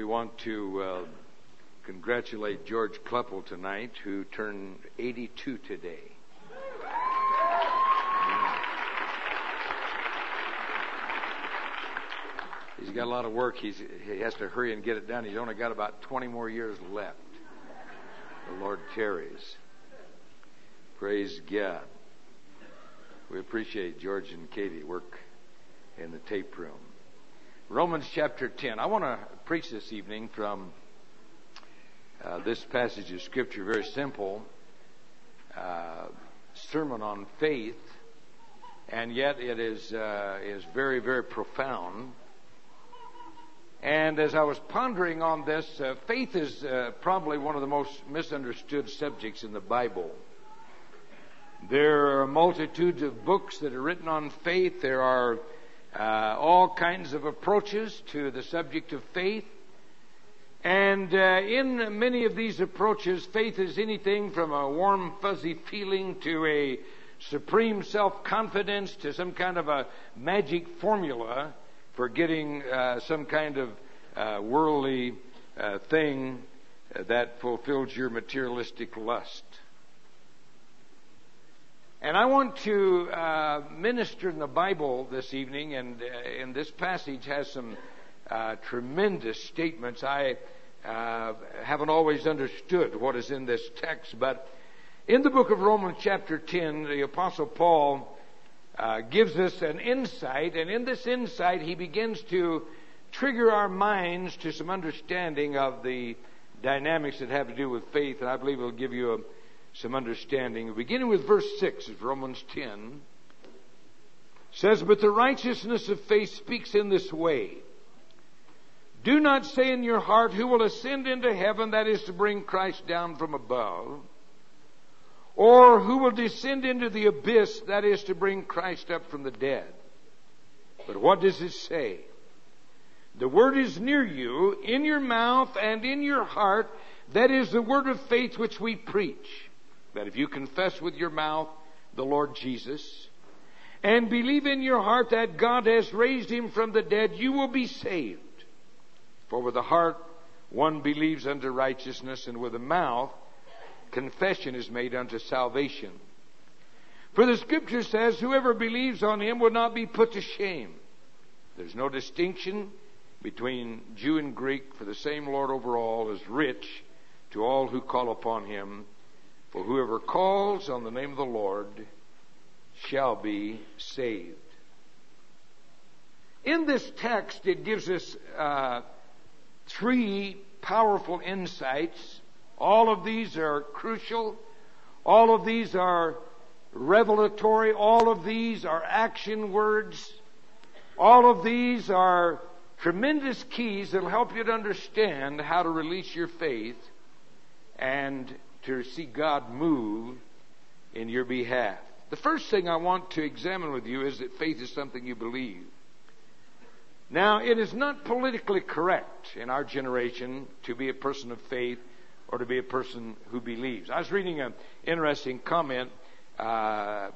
We want to congratulate George Kleppel tonight, who turned 82 today. He's got a lot of work. He has to hurry and get it done. He's only got about 20 more years left. The Lord tarries. Praise God. We appreciate George and Katie work in the tape room. Romans chapter 10. I want to preach this evening from this passage of Scripture. Very simple sermon on faith, and yet it is very, very profound. And as I was pondering on this, faith is probably one of the most misunderstood subjects in the Bible. There are multitudes of books that are written on faith. There are all kinds of approaches to the subject of faith. And in many of these approaches, faith is anything from a warm, fuzzy feeling to a supreme self-confidence to some kind of a magic formula for getting some kind of worldly thing that fulfills your materialistic lust. And I want to minister in the Bible this evening, and in this passage has some tremendous statements. I haven't always understood what is in this text, but in the book of Romans chapter 10, the Apostle Paul gives us an insight, and in this insight he begins to trigger our minds to some understanding of the dynamics that have to do with faith, and I believe it will give you some understanding. Beginning with verse 6 of Romans 10, says, "But the righteousness of faith speaks in this way. Do not say in your heart, who will ascend into heaven, that is to bring Christ down from above, or who will descend into the abyss, that is to bring Christ up from the dead. But what does it say? The word is near you, in your mouth and in your heart, that is the word of faith which we preach. That if you confess with your mouth the Lord Jesus, and believe in your heart that God has raised him from the dead, you will be saved. For with the heart one believes unto righteousness, and with the mouth confession is made unto salvation. For the Scripture says, whoever believes on him will not be put to shame. There's no distinction between Jew and Greek, for the same Lord over all is rich to all who call upon him. For whoever calls on the name of the Lord shall be saved." In this text, it gives us three powerful insights. All of these are crucial. All of these are revelatory. All of these are action words. All of these are tremendous keys that will help you to understand how to release your faith and to see God move in your behalf. The first thing I want to examine with you is that faith is something you believe. Now, it is not politically correct in our generation to be a person of faith or to be a person who believes. I was reading an interesting comment a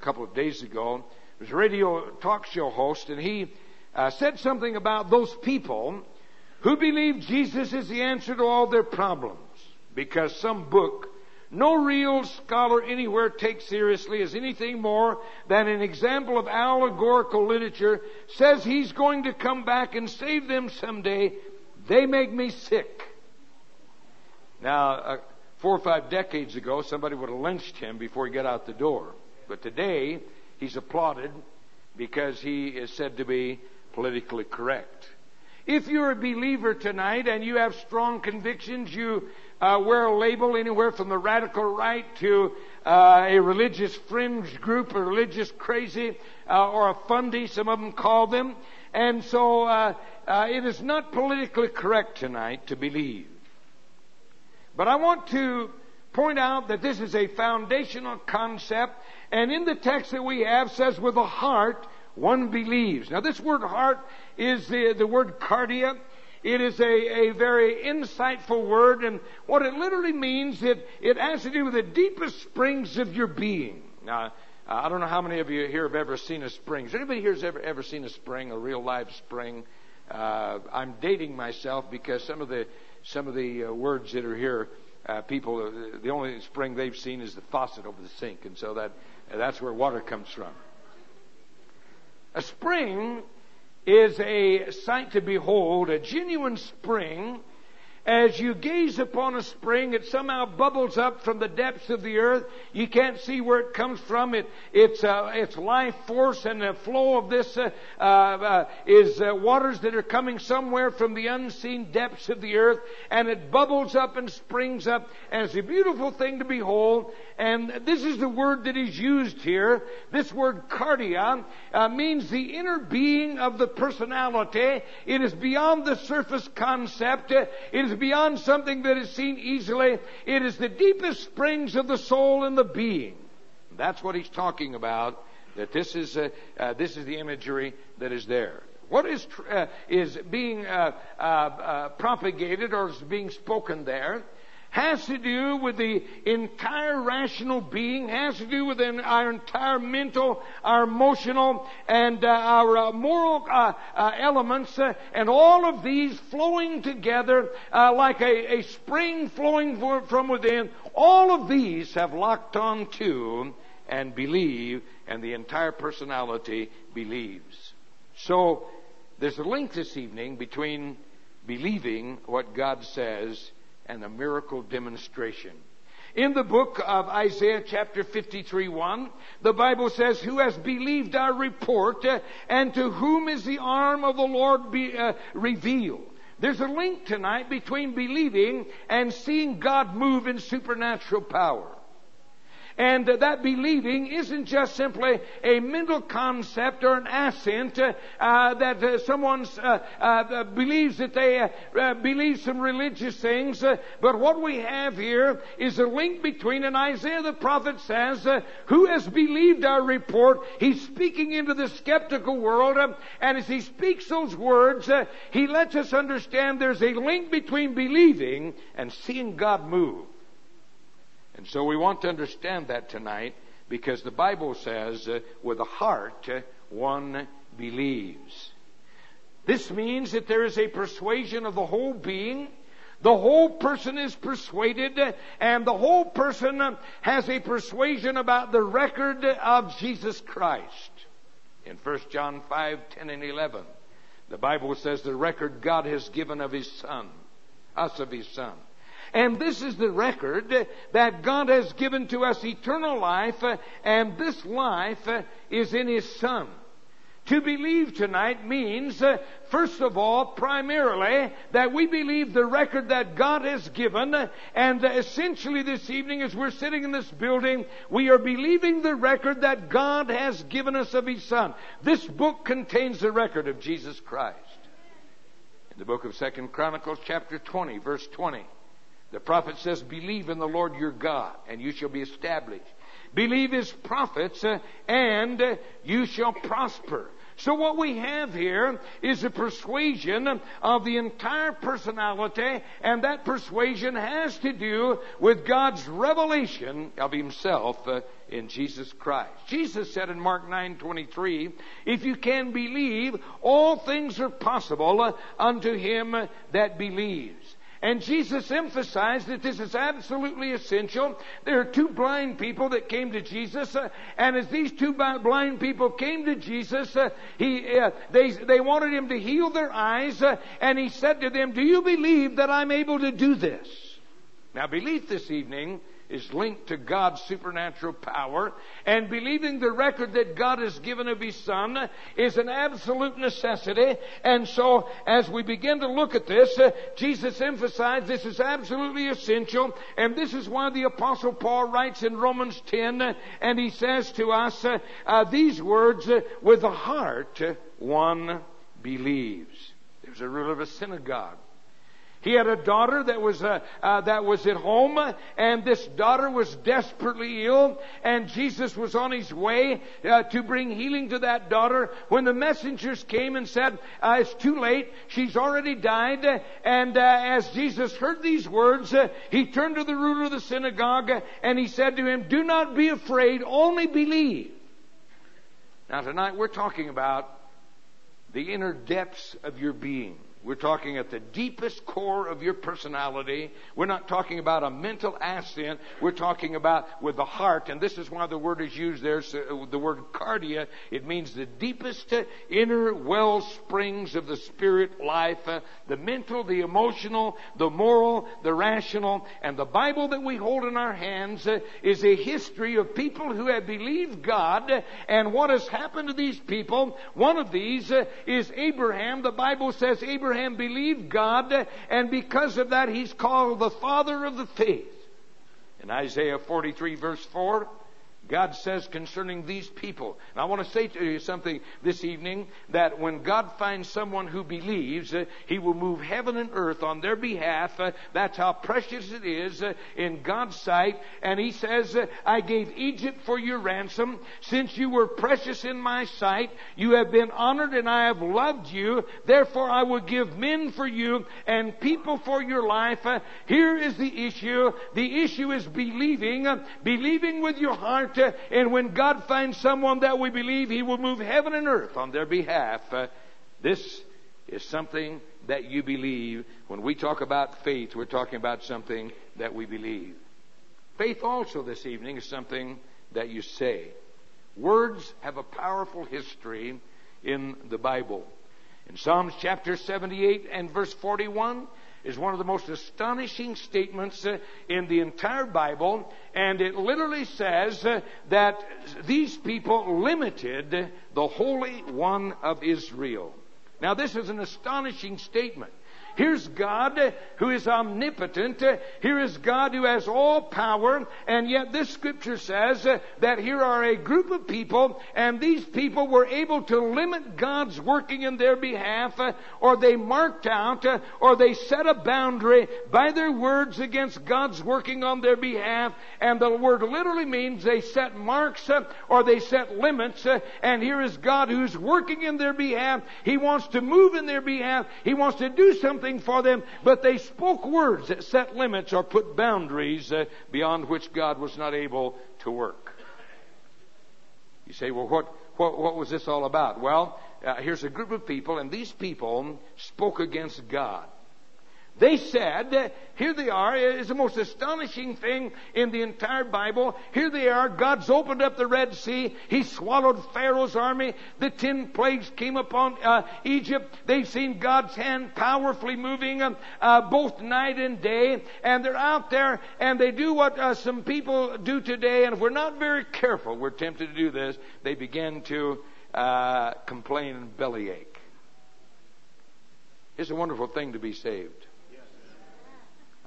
couple of days ago. It was a radio talk show host, and he said something about those people who believe Jesus is the answer to all their problems, because some book no real scholar anywhere takes seriously as anything more than an example of allegorical literature says he's going to come back and save them someday. They make me sick. Now, 4 or 5 decades ago, somebody would have lynched him before he got out the door. But today, he's applauded because he is said to be politically correct. If you're a believer tonight and you have strong convictions, you wear a label anywhere from the radical right to a religious fringe group, a religious crazy, or a fundy, some of them call them. And so it is not politically correct tonight to believe. But I want to point out that this is a foundational concept, and in the text that we have says, with the heart one believes. Now, this word heart is the word cardia. It is a very insightful word, and what it literally means, it has to do with the deepest springs of your being. Now, I don't know how many of you here have ever seen a spring. Has anybody here has ever seen a spring, a real live spring? I'm dating myself because some of the words that are here, people, the only spring they've seen is the faucet over the sink, and so that's where water comes from. A spring is a sight to behold, a genuine spring. As you gaze upon a spring, it somehow bubbles up from the depths of the earth. You can't see where it comes from. It's life force, and the flow of this is waters that are coming somewhere from the unseen depths of the earth. And it bubbles up and springs up, and it's a beautiful thing to behold. And this is the word that is used here. This word cardia means the inner being of the personality. It is beyond the surface concept. It is beyond something that is seen easily. It is the deepest springs of the soul and the being. That's what he's talking about. That this is the imagery that is there. What is being propagated or is being spoken there has to do with the entire rational being, has to do with our entire mental, our emotional, and our moral elements, and all of these flowing together like a spring flowing from within. All of these have locked on to and believe, and the entire personality believes. So there's a link this evening between believing what God says and a miracle demonstration. In the book of Isaiah chapter 53:1, the Bible says, "Who has believed our report, and to whom is the arm of the Lord revealed?" There's a link tonight between believing and seeing God move in supernatural power. And that believing isn't just simply a mental concept or an assent that someone believes that they believe some religious things. But what we have here is a link between, and Isaiah the prophet says, who has believed our report? He's speaking into the skeptical world. And as he speaks those words, he lets us understand there's a link between believing and seeing God move. And so we want to understand that tonight, because the Bible says, with the heart one believes. This means that there is a persuasion of the whole being. The whole person is persuaded, and the whole person has a persuasion about the record of Jesus Christ. In 1 John 5:10 and 11, the Bible says the record God has given of His Son, us of His Son. And this is the record that God has given to us, eternal life, and this life is in His Son. To believe tonight means, first of all, primarily, that we believe the record that God has given, and essentially this evening as we're sitting in this building, we are believing the record that God has given us of His Son. This book contains the record of Jesus Christ. In the book of 2 Chronicles chapter 20, verse 20, the prophet says, "Believe in the Lord your God, and you shall be established. Believe His prophets, and you shall prosper." So what we have here is a persuasion of the entire personality, and that persuasion has to do with God's revelation of Himself in Jesus Christ. Jesus said in Mark 9:23, "If you can believe, all things are possible unto him that believes." And Jesus emphasized that this is absolutely essential. There are two blind people that came to Jesus, and as these two blind people came to Jesus, they wanted Him to heal their eyes, and He said to them, "Do you believe that I'm able to do this?" Now, belief this evening is linked to God's supernatural power, and believing the record that God has given of His Son is an absolute necessity. And so as we begin to look at this, Jesus emphasized this is absolutely essential, and this is why the Apostle Paul writes in Romans 10, and he says to us these words, "With the heart one believes." There's a ruler of a synagogue. He had a daughter that was at home, and this daughter was desperately ill, and Jesus was on His way to bring healing to that daughter when the messengers came and said, "It's too late. She's already died." And as Jesus heard these words, He turned to the ruler of the synagogue, and He said to him, "Do not be afraid, only believe." Now tonight we're talking about the inner depths of your being. We're talking at the deepest core of your personality. We're not talking about a mental ascent. We're talking about with the heart. And this is why the word is used there, the word cardia. It means the deepest inner well springs of the spirit life, the mental, the emotional, the moral, the rational. And the Bible that we hold in our hands is a history of people who have believed God and what has happened to these people. One of these is Abraham. The Bible says Abraham believed God, and because of that he's called the father of the faith. In Isaiah 43 verse 4, God says concerning these people, and I want to say to you something this evening, that when God finds someone who believes, He will move heaven and earth on their behalf. That's how precious it is in God's sight. And He says, I gave Egypt for your ransom. Since you were precious in my sight, you have been honored and I have loved you. Therefore I will give men for you and people for your life. Here is the issue. The issue is believing. Believing with your heart. And when God finds someone that we believe, He will move heaven and earth on their behalf. This is something that you believe. When we talk about faith, we're talking about something that we believe. Faith also this evening is something that you say. Words have a powerful history in the Bible. In Psalms chapter 78 and verse 41, is one of the most astonishing statements in the entire Bible. And it literally says that these people limited the Holy One of Israel. Now this is an astonishing statement. Here's God who is omnipotent. Here is God who has all power. And yet this scripture says that here are a group of people, and these people were able to limit God's working in their behalf, or they marked out, or they set a boundary by their words against God's working on their behalf. And the word literally means they set marks or they set limits. And here is God who's working in their behalf. He wants to move in their behalf. He wants to do something for them, but they spoke words that set limits or put boundaries beyond which God was not able to work. You say, well, what was this all about? Well, here's a group of people, and these people spoke against God. They said, here they are, it's the most astonishing thing in the entire Bible. Here they are, God's opened up the Red Sea. He swallowed Pharaoh's army. The 10 plagues came upon Egypt. They've seen God's hand powerfully moving both night and day. And they're out there and they do what some people do today. And if we're not very careful, we're tempted to do this. They begin to complain and bellyache. It's a wonderful thing to be saved.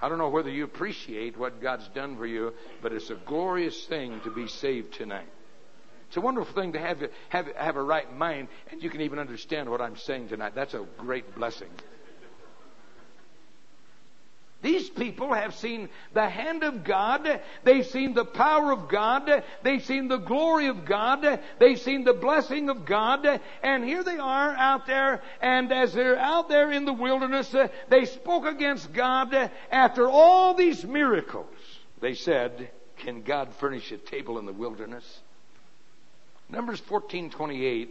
I don't know whether you appreciate what God's done for you, but it's a glorious thing to be saved tonight. It's a wonderful thing to have a right mind, and you can even understand what I'm saying tonight. That's a great blessing. These people have seen the hand of God. They've seen the power of God. They've seen the glory of God. They've seen the blessing of God. And here they are out there. And as they're out there in the wilderness, they spoke against God. After all these miracles, they said, can God furnish a table in the wilderness? Numbers 14:28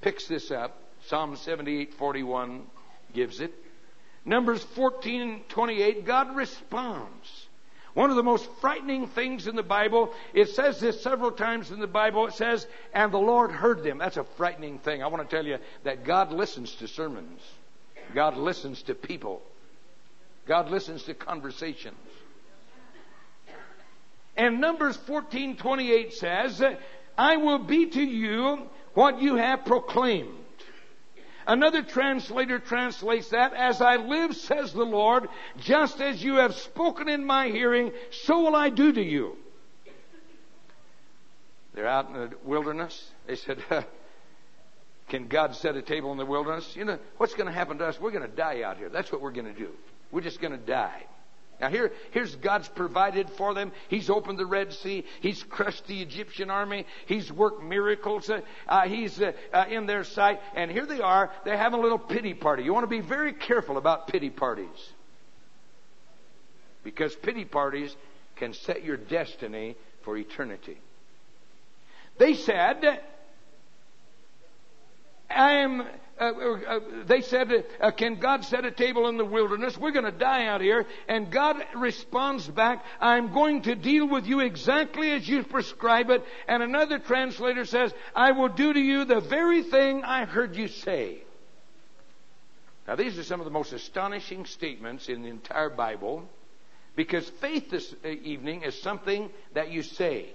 picks this up. Psalm 78:41 gives it. Numbers 14:28, God responds. One of the most frightening things in the Bible, it says this several times in the Bible, it says, and the Lord heard them. That's a frightening thing. I want to tell you that God listens to sermons. God listens to people. God listens to conversations. And Numbers 14:28 says, I will be to you what you have proclaimed. Another translator translates that, as I live, says the Lord, just as you have spoken in my hearing, so will I do to you. They're out in the wilderness. They said, can God set a table in the wilderness? You know, what's going to happen to us? We're going to die out here. That's what we're going to do. We're just going to die. Now here's God's provided for them. He's opened the Red Sea. He's crushed the Egyptian army. He's worked miracles. He's in their sight. And here they are. They're having a little pity party. You want to be very careful about pity parties. Because pity parties can set your destiny for eternity. They said, I am they said, can God set a table in the wilderness? We're going to die out here. And God responds back, I'm going to deal with you exactly as you prescribe it. And another translator says, I will do to you the very thing I heard you say. Now, these are some of the most astonishing statements in the entire Bible, because faith this evening is something that you say.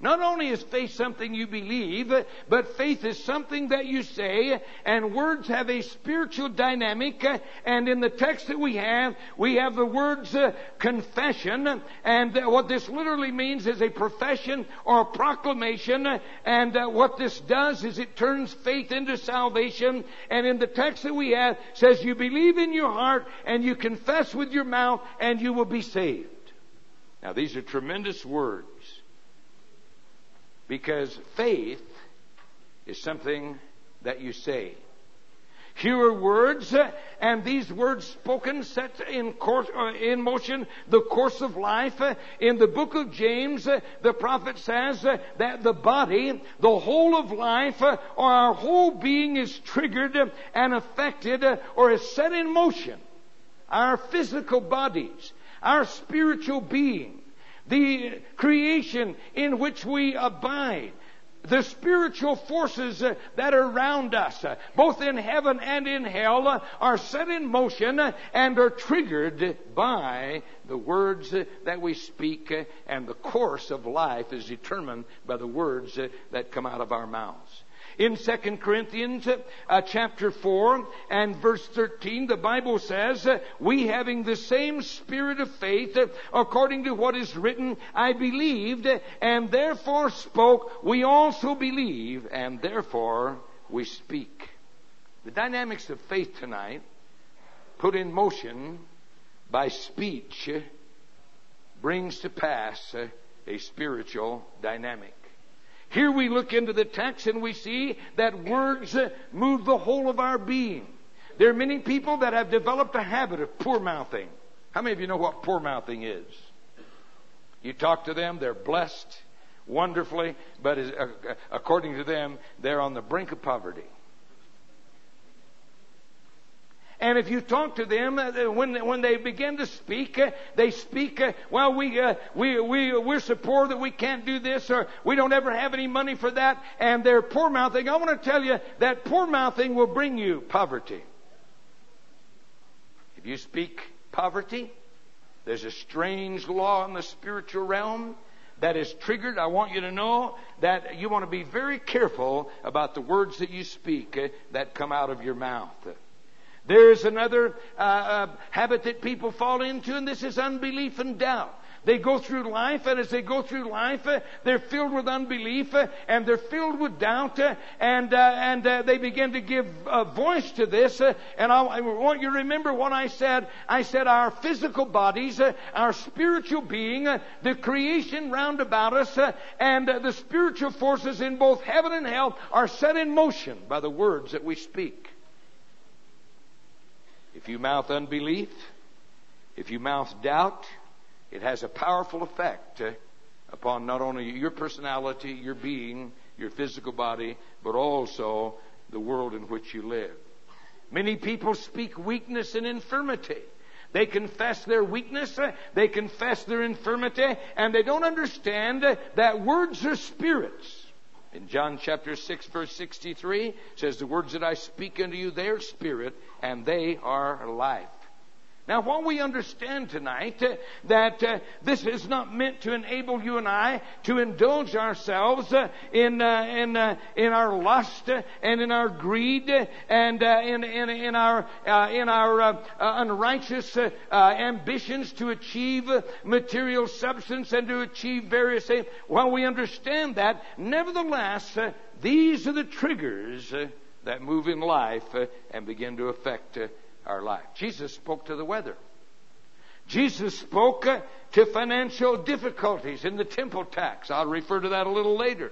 Not only is faith something you believe, but faith is something that you say, and words have a spiritual dynamic. And in the text that we have the words confession, and what this literally means is a profession or a proclamation, and what this does is it turns faith into salvation. And in the text that we have, it says you believe in your heart, and you confess with your mouth, and you will be saved. Now, these are tremendous words. Because faith is something that you say. Here are words, and these words spoken set in motion the course of life. In the book of James, the prophet says that the body, the whole of life, or our whole being is triggered and affected or is set in motion. Our physical bodies, our spiritual being, the creation in which we abide, the spiritual forces that are around us, both in heaven and in hell, are set in motion and are triggered by the words that we speak, and the course of life is determined by the words that come out of our mouths. In 2 Corinthians chapter 4 and verse 13, the Bible says, we having the same spirit of faith, according to what is written, I believed and therefore spoke, we also believe and therefore we speak. The dynamics of faith tonight, put in motion by speech, brings to pass a spiritual dynamic. Here we look into the text and we see that words move the whole of our being. There are many people that have developed a habit of poor mouthing. How many of you know what poor mouthing is? You talk to them, they're blessed wonderfully, but according to them, they're on the brink of poverty. And if you talk to them, when they begin to speak, they speak, well, we're so poor that we can't do this, or we don't ever have any money for that, and they're poor mouthing. I want to tell you that poor mouthing will bring you poverty. If you speak poverty, there's a strange law in the spiritual realm that is triggered. I want you to know that you want to be very careful about the words that you speak that come out of your mouth. There's another habit that people fall into, and this is unbelief and doubt. They go through life, and as they go through life, they're filled with unbelief, and they're filled with doubt, and they begin to give voice to this. And I want you to remember what I said. I said our physical bodies, our spiritual being, the creation round about us, and the spiritual forces in both heaven and hell are set in motion by the words that we speak. If you mouth unbelief, if you mouth doubt, it has a powerful effect upon not only your personality, your being, your physical body, but also the world in which you live. Many people speak weakness and infirmity. They confess their weakness, they confess their infirmity, and they don't understand that words are spirits. In John chapter 6, verse 63, it says, the words that I speak unto you, they are spirit, and they are life. Now, while we understand tonight that this is not meant to enable you and I to indulge ourselves in our lust and in our greed and in our unrighteous ambitions to achieve material substance and to achieve various things, while we understand that, nevertheless, these are the triggers that move in life and begin to affect our life. Jesus spoke to the weather. Jesus spoke to financial difficulties in the temple tax. I'll refer to that a little later.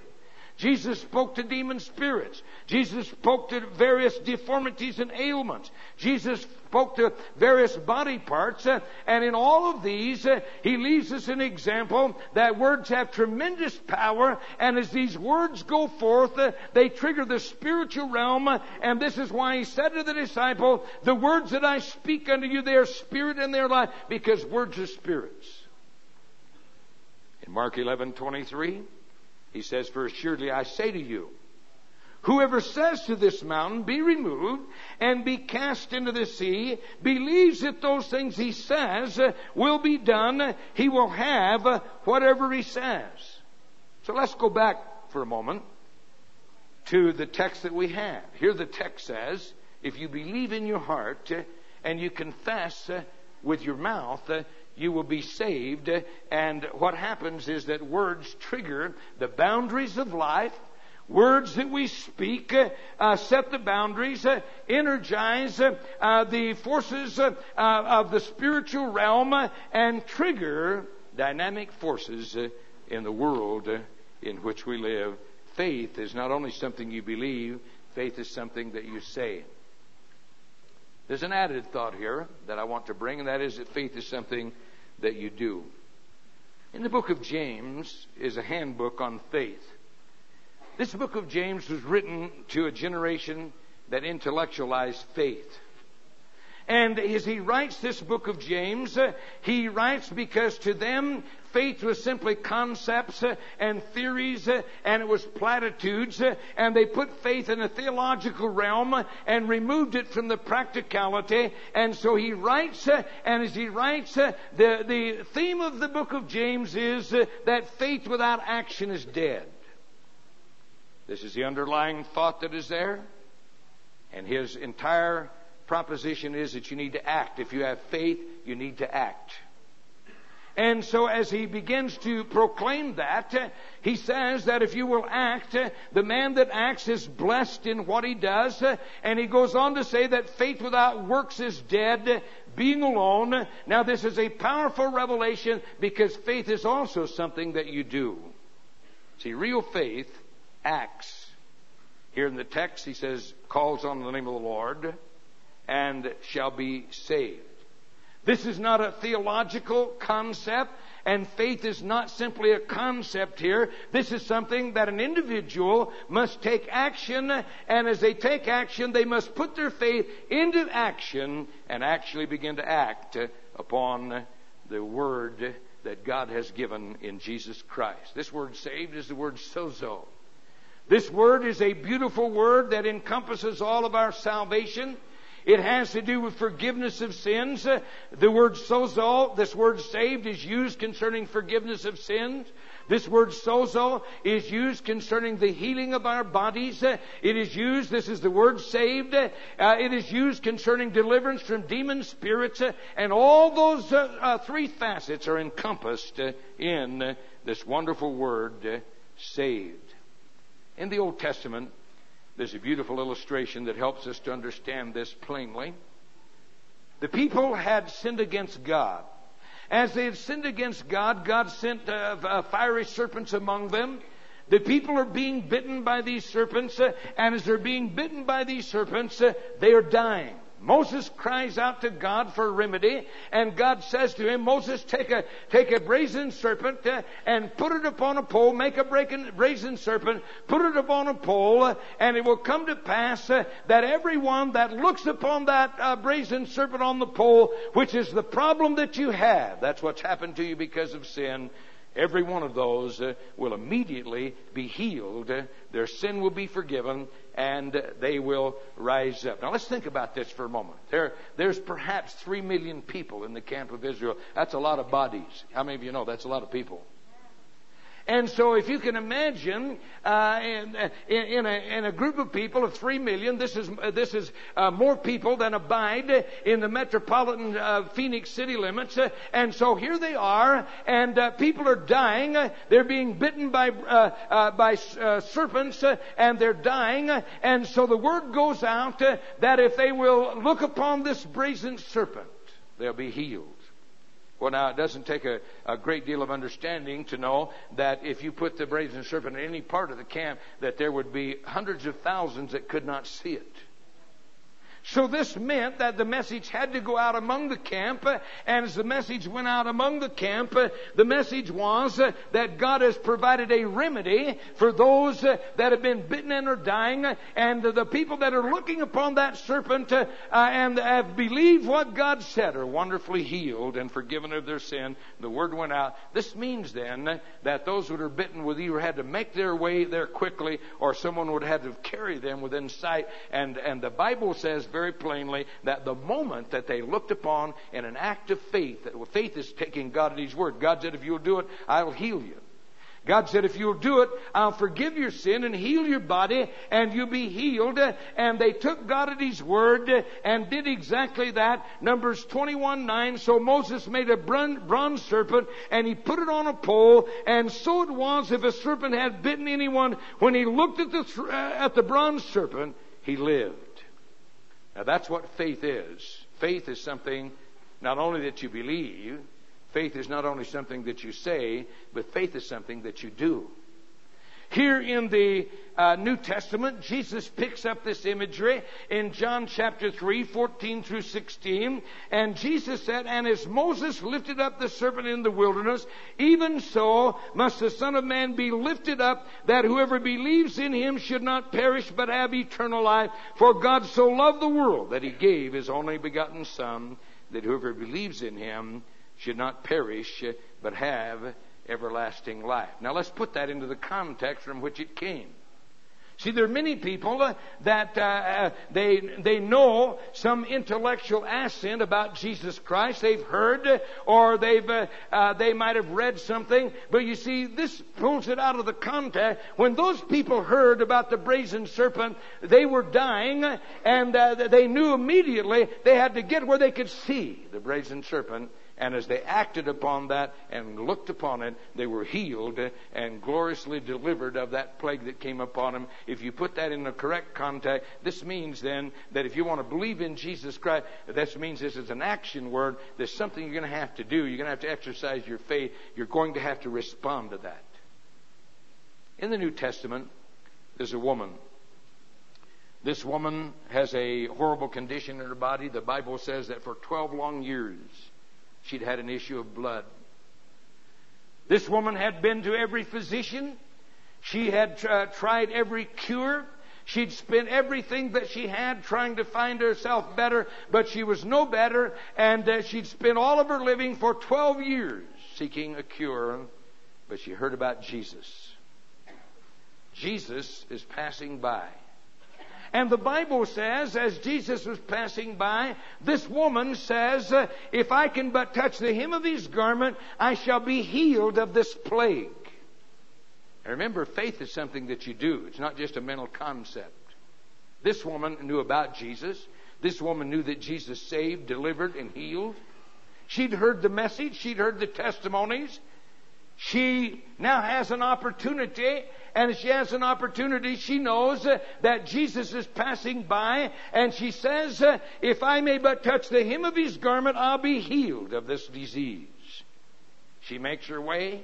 Jesus spoke to demon spirits. Jesus spoke to various deformities and ailments. Jesus spoke to various body parts. And in all of these, He leaves us an example that words have tremendous power. And as these words go forth, they trigger the spiritual realm. And this is why He said to the disciple, "The words that I speak unto you, they are spirit and they are life," because words are spirits. In Mark 11:23, He says, "For assuredly I say to you, whoever says to this mountain, be removed and be cast into the sea, believes that those things he says will be done, he will have whatever he says." So let's go back for a moment to the text that we have. Here the text says, if you believe in your heart and you confess with your mouth, you will be saved. And what happens is that words trigger the boundaries of life. Words that we speak set the boundaries, energize the forces of the spiritual realm, and trigger dynamic forces in the world in which we live. Faith is not only something you believe, faith is something that you say. There's an added thought here that I want to bring, and that is that faith is something that you do. In the book of James is a handbook on faith. This book of James was written to a generation that intellectualized faith. And as he writes this book of James, he writes because to them, faith was simply concepts and theories, and it was platitudes, and they put faith in a theological realm and removed it from the practicality. And so he writes, and as he writes, the theme of the book of James is that faith without action is dead. This is the underlying thought that is there, and his entire proposition is that you need to act. If you have faith, you need to act. And so as he begins to proclaim that, he says that if you will act, the man that acts is blessed in what he does. And he goes on to say that faith without works is dead, being alone. Now this is a powerful revelation because faith is also something that you do. See, real faith acts. Here in the text, he says, calls on the name of the Lord and shall be saved. This is not a theological concept, and faith is not simply a concept here. This is something that an individual must take action, and as they take action, they must put their faith into action and actually begin to act upon the word that God has given in Jesus Christ. This word saved is the word sozo. This word is a beautiful word that encompasses all of our salvation. It has to do with forgiveness of sins. The word sozo, this word saved, is used concerning forgiveness of sins. This word sozo is used concerning the healing of our bodies. It is used, this is the word saved. It is used concerning deliverance from demon spirits. And all those three facets are encompassed in this wonderful word, saved. In the Old Testament, there's a beautiful illustration that helps us to understand this plainly. The people had sinned against God. As they had sinned against God, God sent fiery serpents among them. The people are being bitten by these serpents, and as they're being bitten by these serpents, they are dying. Moses cries out to God for a remedy, and God says to him, "Moses, take a brazen serpent and put it upon a pole, make a brazen serpent, put it upon a pole, and it will come to pass that everyone that looks upon that brazen serpent on the pole, which is the problem that you have," that's what's happened to you because of sin, "every one of those will immediately be healed. Their sin will be forgiven, and they will rise up." Now, let's think about this for a moment. There's perhaps 3 million people in the camp of Israel. That's a lot of bodies. How many of you know that's a lot of people? And so if you can imagine in a group of people of 3 million, this is more people than abide in the metropolitan Phoenix city limits. And so here they are, and people are dying. They're being bitten by serpents, and they're dying. And so the word goes out that if they will look upon this brazen serpent, they'll be healed. Well, now, it doesn't take a great deal of understanding to know that if you put the brazen serpent in any part of the camp, that there would be hundreds of thousands that could not see it. So this meant that the message had to go out among the camp, and as the message went out among the camp, the message was that God has provided a remedy for those that have been bitten and are dying, and the people that are looking upon that serpent and have believed what God said are wonderfully healed and forgiven of their sin. The word went out. This means then that those that are bitten would either had to make their way there quickly, or someone would have to carry them within sight, and the Bible says very plainly that the moment that they looked upon in an act of faith, that faith is taking God at His word. God said, if you'll do it, I'll heal you. God said, if you'll do it, I'll forgive your sin and heal your body, and you'll be healed. And they took God at His word and did exactly that. Numbers 21:9. So Moses made a bronze serpent, and he put it on a pole. And so it was, if a serpent had bitten anyone, when he looked at the bronze serpent, he lived. Now, that's what faith is. Faith is something not only that you believe. Faith is not only something that you say, but faith is something that you do. Here in the New Testament, Jesus picks up this imagery in John chapter 3, 14 through 16. And Jesus said, and as Moses lifted up the serpent in the wilderness, even so must the Son of Man be lifted up, that whoever believes in Him should not perish but have eternal life. For God so loved the world that He gave His only begotten Son, that whoever believes in Him should not perish but have everlasting life. Now let's put that into the context from which it came. See, there are many people that they know some intellectual assent about Jesus Christ. They've heard, or they might have read something. But you see, this pulls it out of the context. When those people heard about the brazen serpent, they were dying, and they knew immediately they had to get where they could see the brazen serpent. And as they acted upon that and looked upon it, they were healed and gloriously delivered of that plague that came upon them. If you put that in the correct context, this means then that if you want to believe in Jesus Christ, this means this is an action word. There's something you're going to have to do. You're going to have to exercise your faith. You're going to have to respond to that. In the New Testament, there's a woman. This woman has a horrible condition in her body. The Bible says that for 12 long years, she'd had an issue of blood. This woman had been to every physician. She had tried every cure. She'd spent everything that she had trying to find herself better, but she was no better. And she'd spent all of her living for 12 years seeking a cure, but she heard about Jesus. Jesus is passing by. And the Bible says, as Jesus was passing by, this woman says, if I can but touch the hem of His garment, I shall be healed of this plague. And remember, faith is something that you do. It's not just a mental concept. This woman knew about Jesus. This woman knew that Jesus saved, delivered, and healed. She'd heard the message. She'd heard the testimonies. She now has an opportunity, and as she has an opportunity, she knows that Jesus is passing by, and she says, if I may but touch the hem of His garment, I'll be healed of this disease. She makes her way.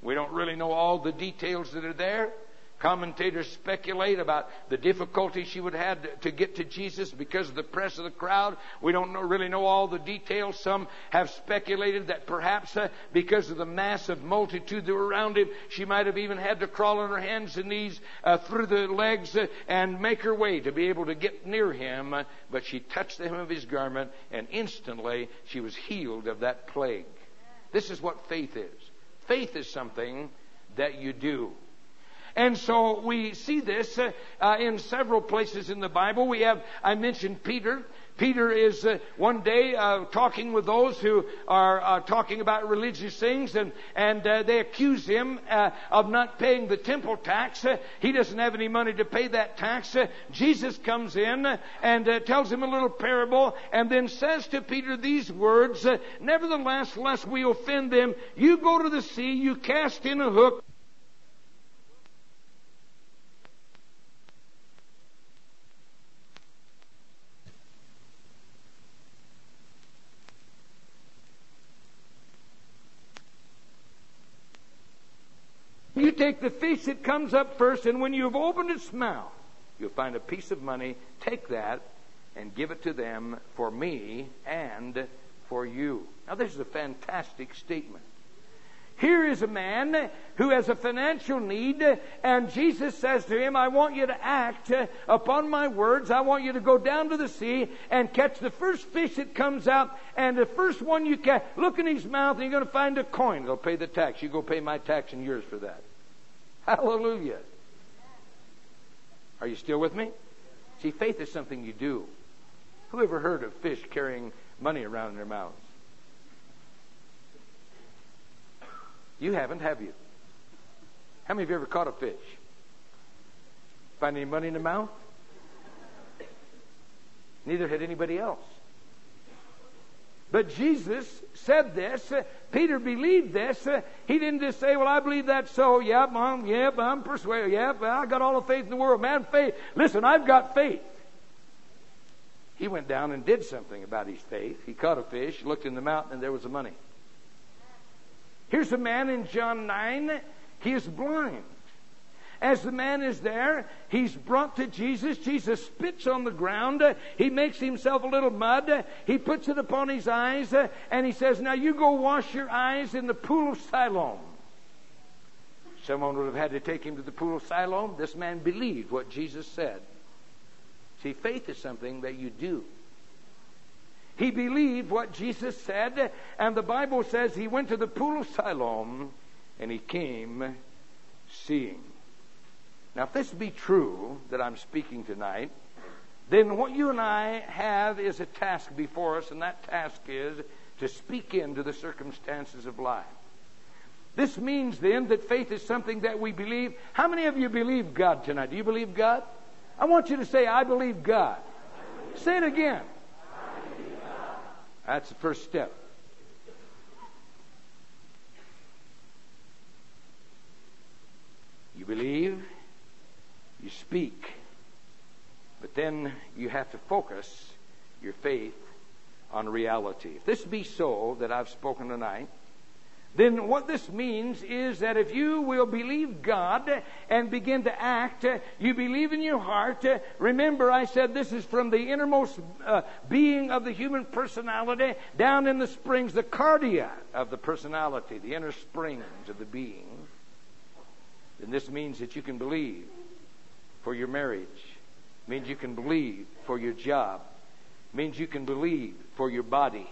We don't really know all the details that are there. Commentators speculate about the difficulty she would have to get to Jesus because of the press of the crowd. We don't really know all the details. Some have speculated that perhaps because of the massive multitude that were around Him, she might have even had to crawl on her hands and knees through the legs and make her way to be able to get near Him. But she touched the hem of His garment, and instantly she was healed of that plague. This is what faith is. Faith is something that you do. And so we see this in several places in the Bible. I mentioned Peter. Peter is one day talking with those who are talking about religious things, and they accuse him of not paying the temple tax. He doesn't have any money to pay that tax. Jesus comes in and tells him a little parable, and then says to Peter these words, nevertheless, lest we offend them, you go to the sea, you cast in a hook. You take the fish that comes up first, and when you've opened its mouth, you'll find a piece of money. Take that and give it to them for me and for you. Now, this is a fantastic statement. Here is a man who has a financial need, and Jesus says to him, I want you to act upon my words. I want you to go down to the sea and catch the first fish that comes out, and the first one you catch, look in his mouth, and you're going to find a coin. They'll pay the tax. You go pay my tax and yours for that. Hallelujah. Are you still with me? See, faith is something you do. Who ever heard of fish carrying money around in their mouths? You haven't, have you? How many of you ever caught a fish? Find any money in the mouth? Neither had anybody else. But Jesus said this. Peter believed this. He didn't just say, well, I believe that, so, I'm persuaded. Yep, I got all the faith in the world. Man, faith. Listen, I've got faith. He went down and did something about his faith. He caught a fish, looked in the mouth, and there was the money. Here's a man in John 9. He is blind. As the man is there, he's brought to Jesus. Jesus spits on the ground. He makes himself a little mud. He puts it upon his eyes. And he says, now you go wash your eyes in the pool of Siloam. Someone would have had to take him to the pool of Siloam. This man believed what Jesus said. See, faith is something that you do. He believed what Jesus said, and the Bible says he went to the pool of Siloam, and he came seeing. Now, if this be true that I'm speaking tonight, then what you and I have is a task before us, and that task is to speak into the circumstances of life. This means, then, that faith is something that we believe. How many of you believe God tonight? Do you believe God? I want you to say, I believe God. Say it again. That's the first step. You believe, you speak, but then you have to focus your faith on reality. If this be so that I've spoken tonight, then what this means is that if you will believe God and begin to act, you believe in your heart. Remember, I said this is from the innermost being of the human personality down in the springs, the cardia of the personality, the inner springs of the being. Then this means that you can believe for your marriage. It means you can believe for your job. It means you can believe for your body.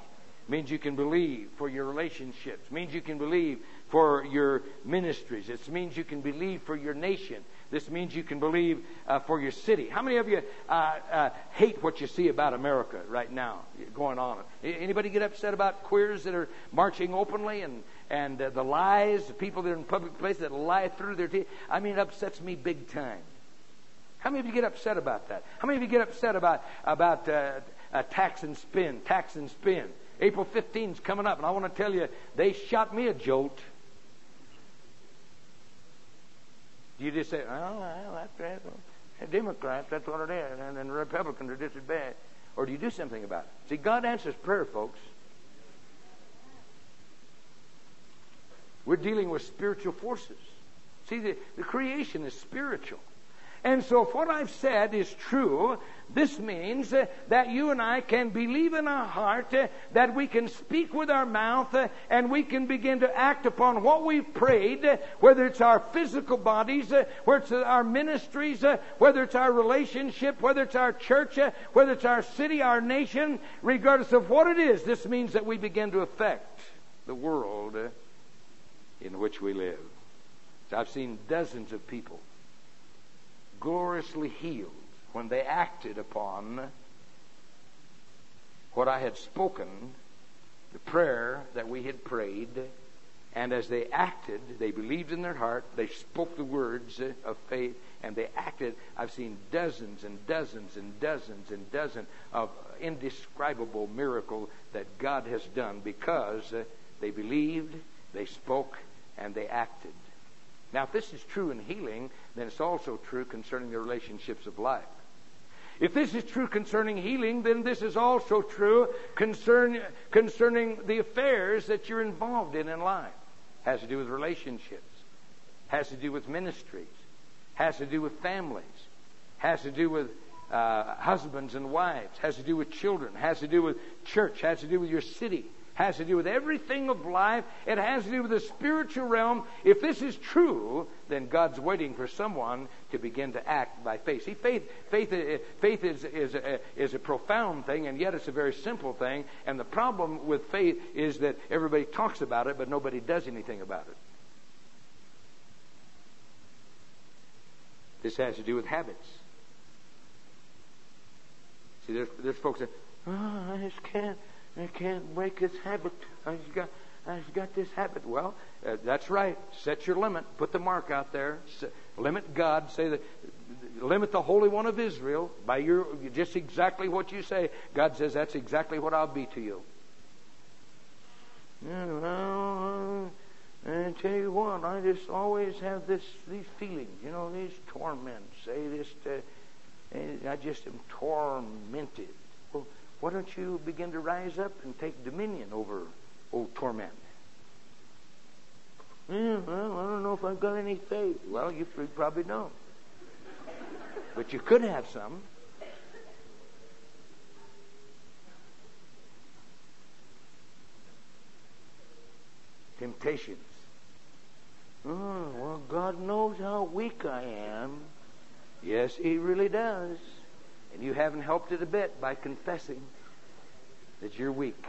Means you can believe for your relationships. Means you can believe for your ministries. It means you can believe for your nation. This means you can believe for your city. How many of you hate what you see about America right now going on? Anybody get upset about queers that are marching openly and the lies, the people that are in public places that lie through their teeth? I mean, it upsets me big time. How many of you get upset about that? How many of you get upset about tax and spend, tax and spend? April 15 is coming up, and I want to tell you, they shot me a jolt. You just say, well, that's Democrats, that's what it is, and then Republicans are just as bad. Or do you do something about it? See, God answers prayer, folks. We're dealing with spiritual forces. See, the creation is spiritual. And so if what I've said is true, this means that you and I can believe in our heart, that we can speak with our mouth, and we can begin to act upon what we've prayed, whether it's our physical bodies, whether it's our ministries, whether it's our relationship, whether it's our church, whether it's our city, our nation, regardless of what it is, this means that we begin to affect the world in which we live. So I've seen dozens of people gloriously healed when they acted upon what I had spoken, the prayer that we had prayed, and as they acted, they believed in their heart, they spoke the words of faith, and they acted. I've seen dozens and dozens and dozens and dozens of indescribable miracles that God has done because they believed, they spoke, and they acted. Now, if this is true in healing, then it's also true concerning the relationships of life. If this is true concerning healing, then this is also true concerning the affairs that you're involved in life. It has to do with relationships. has to do with ministries, has to do with families, has to do with husbands and wives, has to do with children, has to do with church, has to do with your city, has to do with everything of life. It has to do with the spiritual realm. If this is true, then God's waiting for someone to begin to act by faith. See, faith is a profound thing, and yet it's a very simple thing. And the problem with faith is that everybody talks about it, but nobody does anything about it. This has to do with habits. See, there's folks that, I just can't. I can't break this habit. I just got this habit. Well, that's right. Set your limit. Put the mark out there. Limit God. Say that. Limit the Holy One of Israel by your just exactly what you say. God says that's exactly what I'll be to you. Well, I tell you what, I just always have these feelings. You know, these torments. I just am tormented. Why don't you begin to rise up and take dominion over old torment? Well, I don't know if I've got any faith. Well, you probably don't. But you could have some. Temptations. Well, God knows how weak I am. Yes, He really does. And you haven't helped it a bit by confessing that you're weak.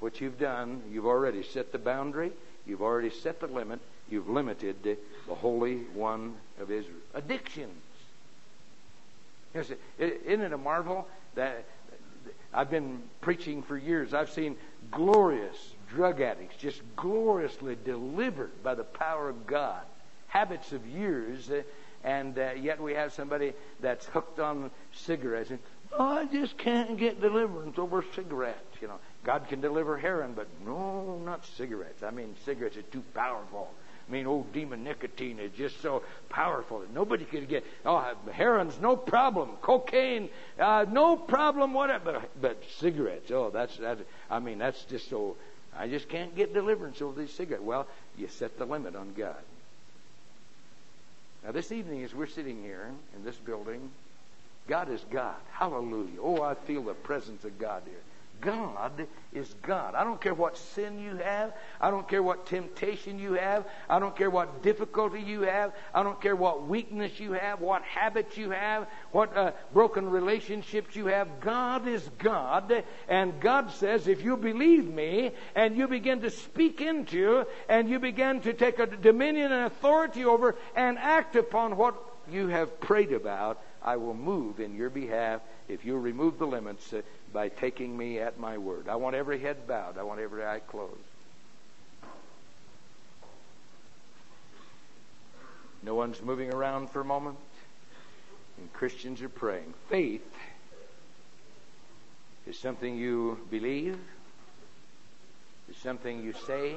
What you've done, you've already set the boundary, you've already set the limit, you've limited the Holy One of Israel. Addictions. Isn't it a marvel that I've been preaching for years? I've seen glorious drug addicts just gloriously delivered by the power of God. Habits of years. And yet we have somebody that's hooked on cigarettes. And, I just can't get deliverance over cigarettes. You know, God can deliver heroin, but no, not cigarettes. I mean, cigarettes are too powerful. I mean, old demon nicotine is just so powerful that nobody could get. Oh, heroin's no problem. Cocaine, no problem. Whatever, but cigarettes. Oh, that's just so. I just can't get deliverance over these cigarettes. Well, you set the limit on God. Now, this evening, as we're sitting here in this building, God is God. Hallelujah. Oh, I feel the presence of God here. God is God. I don't care what sin you have. I don't care what temptation you have. I don't care what difficulty you have. I don't care what weakness you have, what habits you have, what broken relationships you have. God is God. And God says, if you believe me and you begin to speak into and you begin to take a dominion and authority over and act upon what you have prayed about, I will move in your behalf if you remove the limits by taking me at my word. I want every head bowed. I want every eye closed. No one's moving around for a moment. And Christians are praying. Faith is something you believe, is something you say,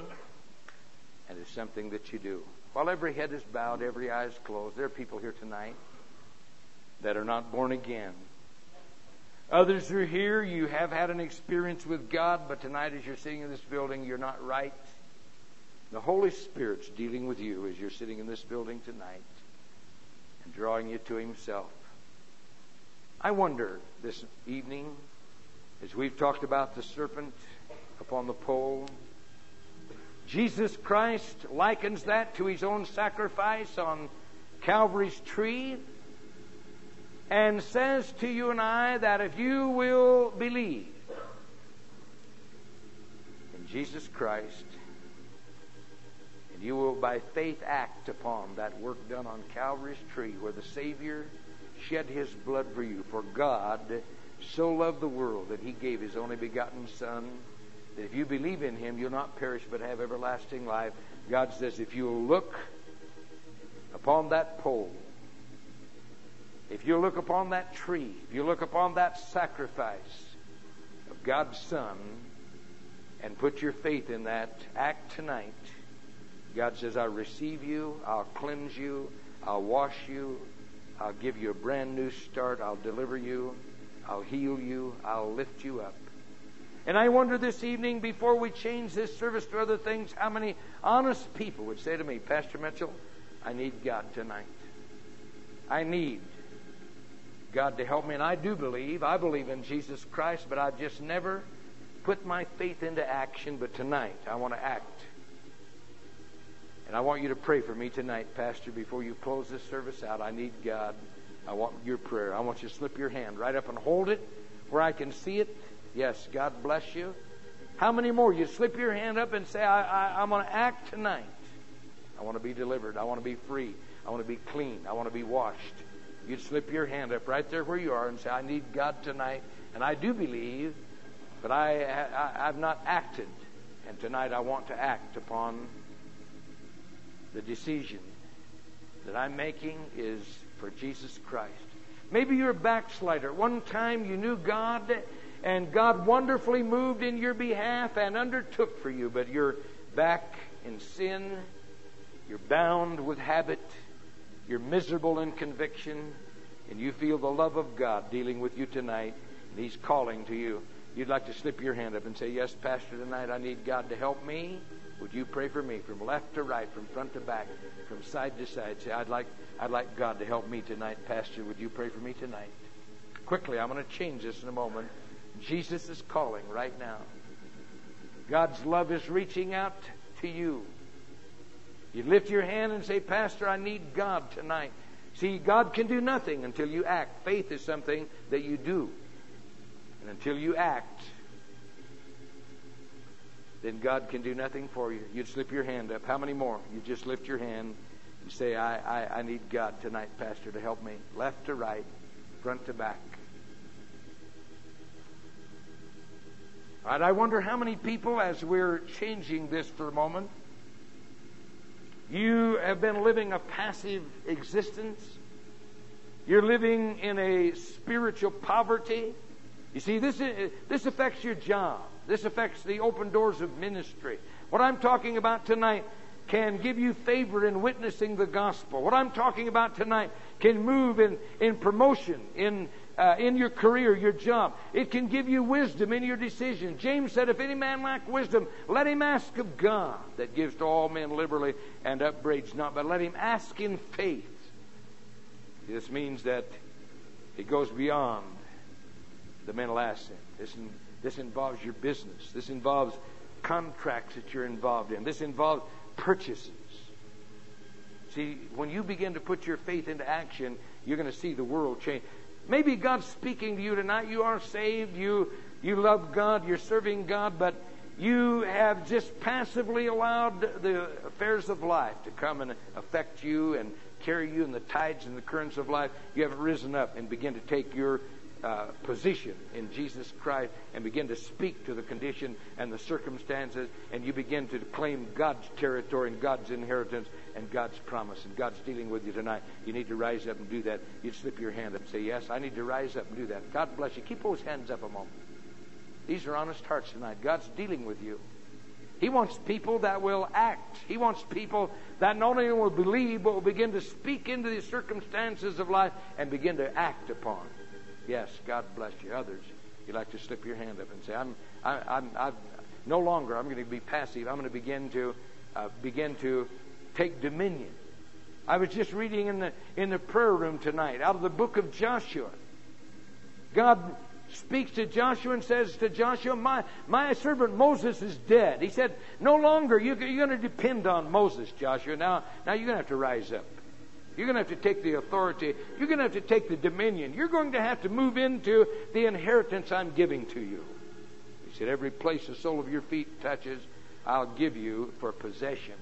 and is something that you do. While every head is bowed, every eye is closed, there are people here tonight that are not born again. Others are here, you have had an experience with God, but tonight as you're sitting in this building, you're not right. The Holy Spirit's dealing with you as you're sitting in this building tonight and drawing you to Himself. I wonder this evening, as we've talked about the serpent upon the pole, Jesus Christ likens that to His own sacrifice on Calvary's tree, and says to you and I that if you will believe in Jesus Christ, and you will by faith act upon that work done on Calvary's tree where the Savior shed His blood for you. For God so loved the world that He gave His only begotten Son, that if you believe in Him, you'll not perish but have everlasting life. God says if you'll look upon that pole, if you look upon that tree, if you look upon that sacrifice of God's Son and put your faith in that act tonight, God says, I'll receive you, I'll cleanse you, I'll wash you, I'll give you a brand new start, I'll deliver you, I'll heal you, I'll lift you up. And I wonder this evening, before we change this service to other things, how many honest people would say to me, Pastor Mitchell, I need God tonight. I need God to help me. And I do believe. I believe in Jesus Christ, but I've just never put my faith into action. But tonight, I want to act. And I want you to pray for me tonight, Pastor, before you close this service out. I need God. I want your prayer. I want you to slip your hand right up and hold it where I can see it. Yes, God bless you. How many more? You slip your hand up and say, I'm going to act tonight. I want to be delivered. I want to be free. I want to be clean. I want to be washed. You'd slip your hand up right there where you are and say, I need God tonight. And I do believe, but I've not acted. And tonight I want to act upon the decision that I'm making is for Jesus Christ. Maybe you're a backslider. One time you knew God, and God wonderfully moved in your behalf and undertook for you, but you're back in sin. You're bound with habit. You're miserable in conviction. And you feel the love of God dealing with you tonight. And He's calling to you. You'd like to slip your hand up and say, yes, Pastor, tonight I need God to help me. Would you pray for me from left to right, from front to back, from side to side? Say, I'd like God to help me tonight, Pastor. Would you pray for me tonight? Quickly, I'm going to change this in a moment. Jesus is calling right now. God's love is reaching out to you. You lift your hand and say, Pastor, I need God tonight. See, God can do nothing until you act. Faith is something that you do. And until you act, then God can do nothing for you. You'd slip your hand up. How many more? You just lift your hand and say, I need God tonight, Pastor, to help me. Left to right, front to back. All right, I wonder how many people, as we're changing this for a moment, you have been living a passive existence. You're living in a spiritual poverty. You see, this affects your job. This affects the open doors of ministry. What I'm talking about tonight can give you favor in witnessing the gospel. What I'm talking about tonight can move in promotion, in your career, your job. It can give you wisdom in your decision. James said, if any man lack wisdom, let him ask of God that gives to all men liberally and upbraids not, but let him ask in faith. This means that it goes beyond the mental asset. This involves your business. This involves contracts that you're involved in. This involves purchases. See, when you begin to put your faith into action, you're going to see the world change. Maybe God's speaking to you tonight. You are saved. You love God. You're serving God. But you have just passively allowed the affairs of life to come and affect you and carry you in the tides and the currents of life. You haven't risen up and begin to take your position in Jesus Christ and begin to speak to the condition and the circumstances, and you begin to claim God's territory and God's inheritance and God's promise, and God's dealing with you tonight. You need to rise up and do that. You slip your hand up and say, yes, I need to rise up and do that. God bless you. Keep those hands up a moment. These are honest hearts tonight. God's dealing with you. He wants people that will act. He wants people that not only will believe, but will begin to speak into the circumstances of life and begin to act upon. Yes, God bless you. Others, you'd like to slip your hand up and say, no longer I'm going to be passive. I'm going to begin to take dominion. I was just reading in the prayer room tonight out of the book of Joshua. God speaks to Joshua and says to Joshua, my servant Moses is dead. He said, no longer you're going to depend on Moses, Joshua. Now you're going to have to rise up. You're going to have to take the authority. You're going to have to take the dominion. You're going to have to move into the inheritance I'm giving to you. He said, every place the sole of your feet touches, I'll give you for possession.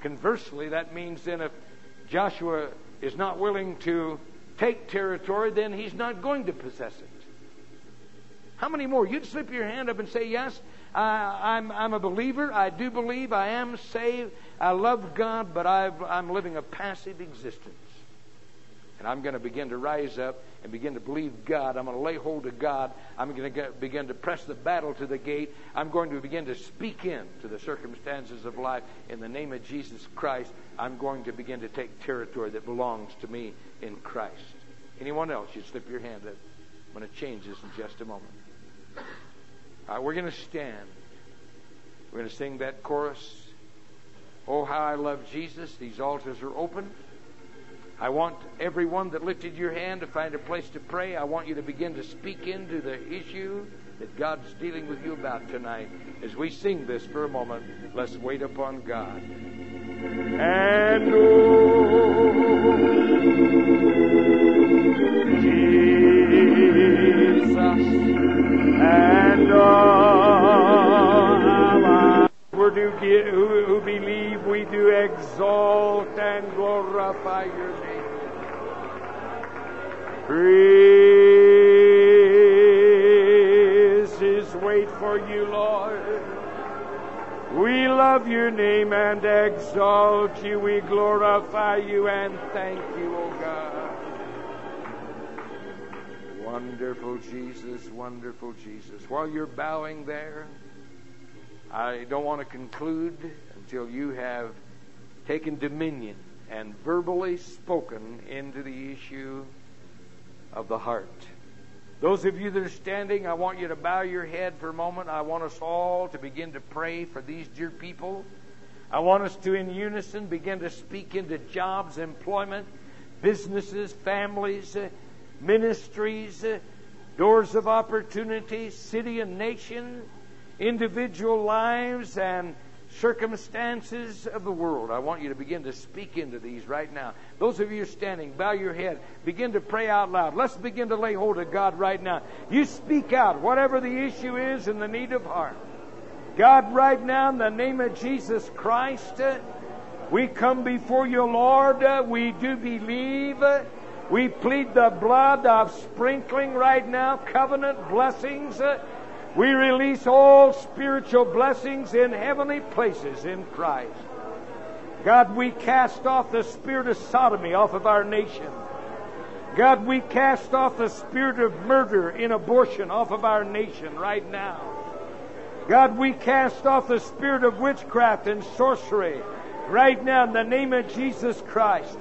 Conversely, that means then if Joshua is not willing to take territory, then he's not going to possess it. How many more? You'd slip your hand up and say, yes, I'm a believer. I do believe. I am saved. I love God, but I'm living a passive existence. And I'm going to begin to rise up and begin to believe God. I'm going to lay hold of God. I'm going to begin to press the battle to the gate. I'm going to begin to speak in to the circumstances of life. In the name of Jesus Christ, I'm going to begin to take territory that belongs to me in Christ. Anyone else? You slip your hand up. I'm going to change this in just a moment. All right, we're going to stand. We're going to sing that chorus. Oh, how I love Jesus. These altars are open. I want everyone that lifted your hand to find a place to pray. I want you to begin to speak into the issue that God's dealing with you about tonight. As we sing this for a moment, let's wait upon God. And oh, Jesus, and oh, who believe, we do exalt and glorify your name. Praises wait for you, Lord. We love your name and exalt you. We glorify you and thank you, O God. Wonderful Jesus, wonderful Jesus. While you're bowing there, I don't want to conclude until you have taken dominion and verbally spoken into the issue of the heart. Those of you that are standing, I want you to bow your head for a moment. I want us all to begin to pray for these dear people. I want us to, in unison, begin to speak into jobs, employment, businesses, families, ministries, doors of opportunity, city and nation, individual lives and circumstances of the world. I want you to begin to speak into these right now. Those of you standing, bow your head. Begin to pray out loud. Let's begin to lay hold of God right now. You speak out whatever the issue is and the need of heart. God, right now, in the name of Jesus Christ, we come before you, Lord. We do believe. We plead the blood of sprinkling right now, covenant blessings. We release all spiritual blessings in heavenly places in Christ. God, we cast off the spirit of sodomy off of our nation. God, we cast off the spirit of murder in abortion off of our nation right now. God, we cast off the spirit of witchcraft and sorcery right now in the name of Jesus Christ.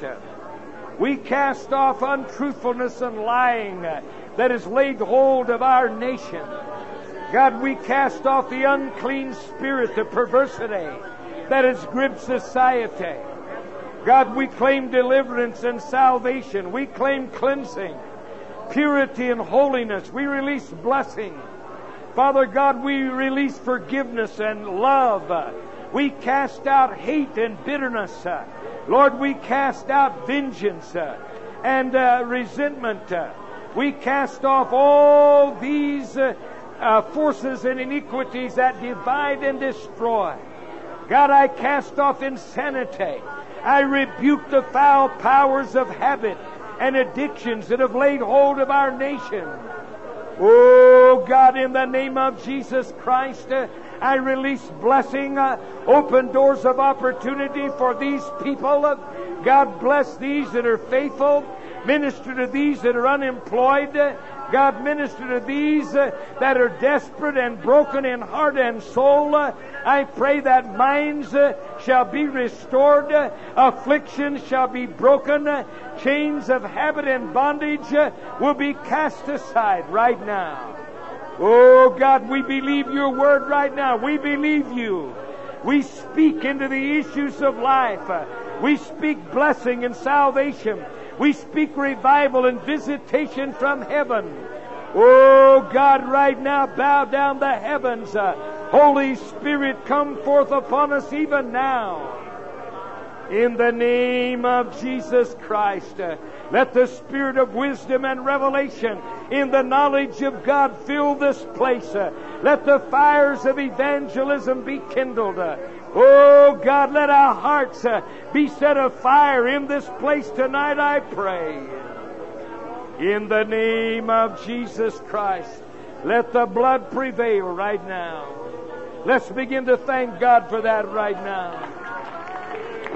We cast off untruthfulness and lying that has laid hold of our nation. God, we cast off the unclean spirit, the perversity that has gripped society. God, we claim deliverance and salvation. We claim cleansing, purity and holiness. We release blessing. Father God, we release forgiveness and love. We cast out hate and bitterness. Lord, we cast out vengeance and resentment. We cast off all these forces and iniquities that divide and destroy. God, I cast off insanity. I rebuke the foul powers of habit and addictions that have laid hold of our nation. Oh, God, in the name of Jesus Christ, I release blessing, open doors of opportunity for these people. God, bless these that are faithful. Minister to these that are unemployed. God, minister to these that are desperate and broken in heart and soul. I pray that minds shall be restored, afflictions shall be broken, chains of habit and bondage will be cast aside right now. Oh, God, we believe your word right now. We believe you. We speak into the issues of life. We speak blessing and salvation. We speak revival and visitation from heaven. Oh, God, right now, bow down the heavens. Holy Spirit, come forth upon us even now. In the name of Jesus Christ, let the spirit of wisdom and revelation in the knowledge of God fill this place. Let the fires of evangelism be kindled. Oh, God, let our hearts be set afire in this place tonight, I pray. In the name of Jesus Christ, let the blood prevail right now. Let's begin to thank God for that right now.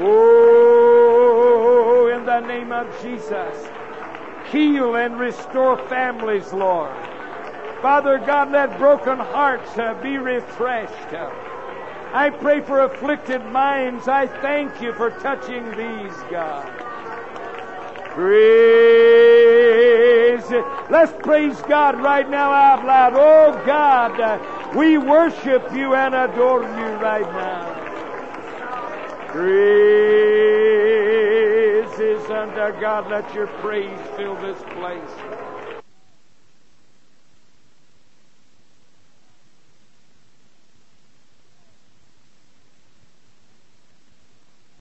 Oh, in the name of Jesus, heal and restore families, Lord. Father God, let broken hearts be refreshed. I pray for afflicted minds. I thank you for touching these, God. Praise. Let's praise God right now out loud. Oh, God, we worship you and adore you right now. Praise is unto God. Let your praise fill this place.